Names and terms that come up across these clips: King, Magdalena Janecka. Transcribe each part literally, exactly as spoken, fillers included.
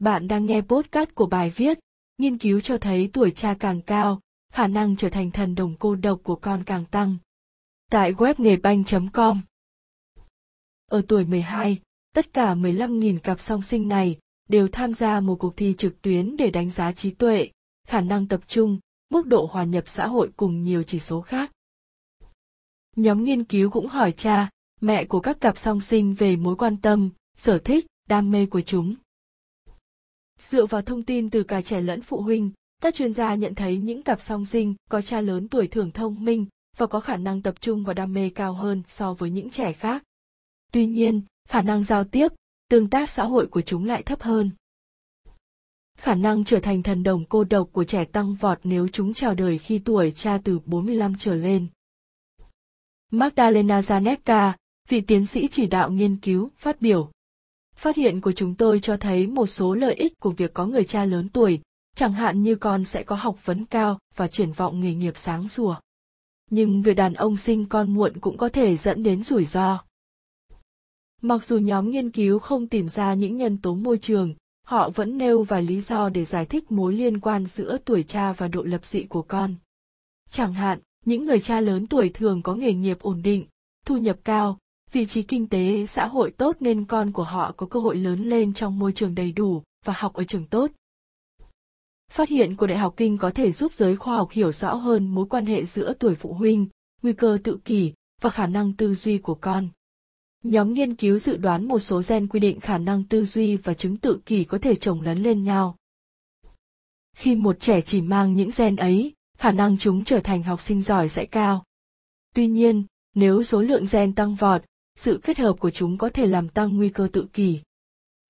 Bạn đang nghe podcast của bài viết, nghiên cứu cho thấy tuổi cha càng cao, khả năng trở thành thần đồng cô độc của con càng tăng. Tại web nghề banh chấm com. Ở tuổi mười hai, tất cả mười lăm nghìn cặp song sinh này đều tham gia một cuộc thi trực tuyến để đánh giá trí tuệ, khả năng tập trung, mức độ hòa nhập xã hội cùng nhiều chỉ số khác. Nhóm nghiên cứu cũng hỏi cha, mẹ của các cặp song sinh về mối quan tâm, sở thích, đam mê của chúng. Dựa vào thông tin từ cả trẻ lẫn phụ huynh, các chuyên gia nhận thấy những cặp song sinh có cha lớn tuổi thường thông minh và có khả năng tập trung và đam mê cao hơn so với những trẻ khác. Tuy nhiên, khả năng giao tiếp, tương tác xã hội của chúng lại thấp hơn. Khả năng trở thành thần đồng cô độc của trẻ tăng vọt nếu chúng chào đời khi tuổi cha từ bốn mươi lăm trở lên. Magdalena Janecka, vị tiến sĩ chỉ đạo nghiên cứu, phát biểu. Phát hiện của chúng tôi cho thấy một số lợi ích của việc có người cha lớn tuổi, chẳng hạn như con sẽ có học vấn cao và triển vọng nghề nghiệp sáng sủa. Nhưng việc đàn ông sinh con muộn cũng có thể dẫn đến rủi ro. Mặc dù nhóm nghiên cứu không tìm ra những nhân tố môi trường, họ vẫn nêu vài lý do để giải thích mối liên quan giữa tuổi cha và độ lập dị của con. Chẳng hạn, những người cha lớn tuổi thường có nghề nghiệp ổn định, thu nhập cao, vị trí kinh tế xã hội tốt nên con của họ có cơ hội lớn lên trong môi trường đầy đủ và học ở trường tốt. Phát hiện của Đại học King có thể giúp giới khoa học hiểu rõ hơn mối quan hệ giữa tuổi phụ huynh, nguy cơ tự kỷ và khả năng tư duy của con. Nhóm nghiên cứu dự đoán một số gen quy định khả năng tư duy và chứng tự kỷ có thể chồng lấn lên nhau. Khi một trẻ chỉ mang những gen ấy, khả năng chúng trở thành học sinh giỏi sẽ cao. Tuy nhiên, nếu số lượng gen tăng vọt, sự kết hợp của chúng có thể làm tăng nguy cơ tự kỷ.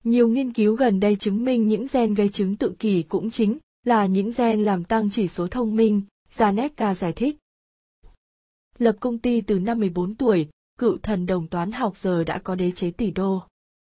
Nhiều nghiên cứu gần đây chứng minh những gen gây chứng tự kỷ cũng chính là những gen làm tăng chỉ số thông minh, Janecka giải thích. Lập công ty từ năm mười bốn tuổi, cựu thần đồng toán học giờ đã có đế chế tỷ đô.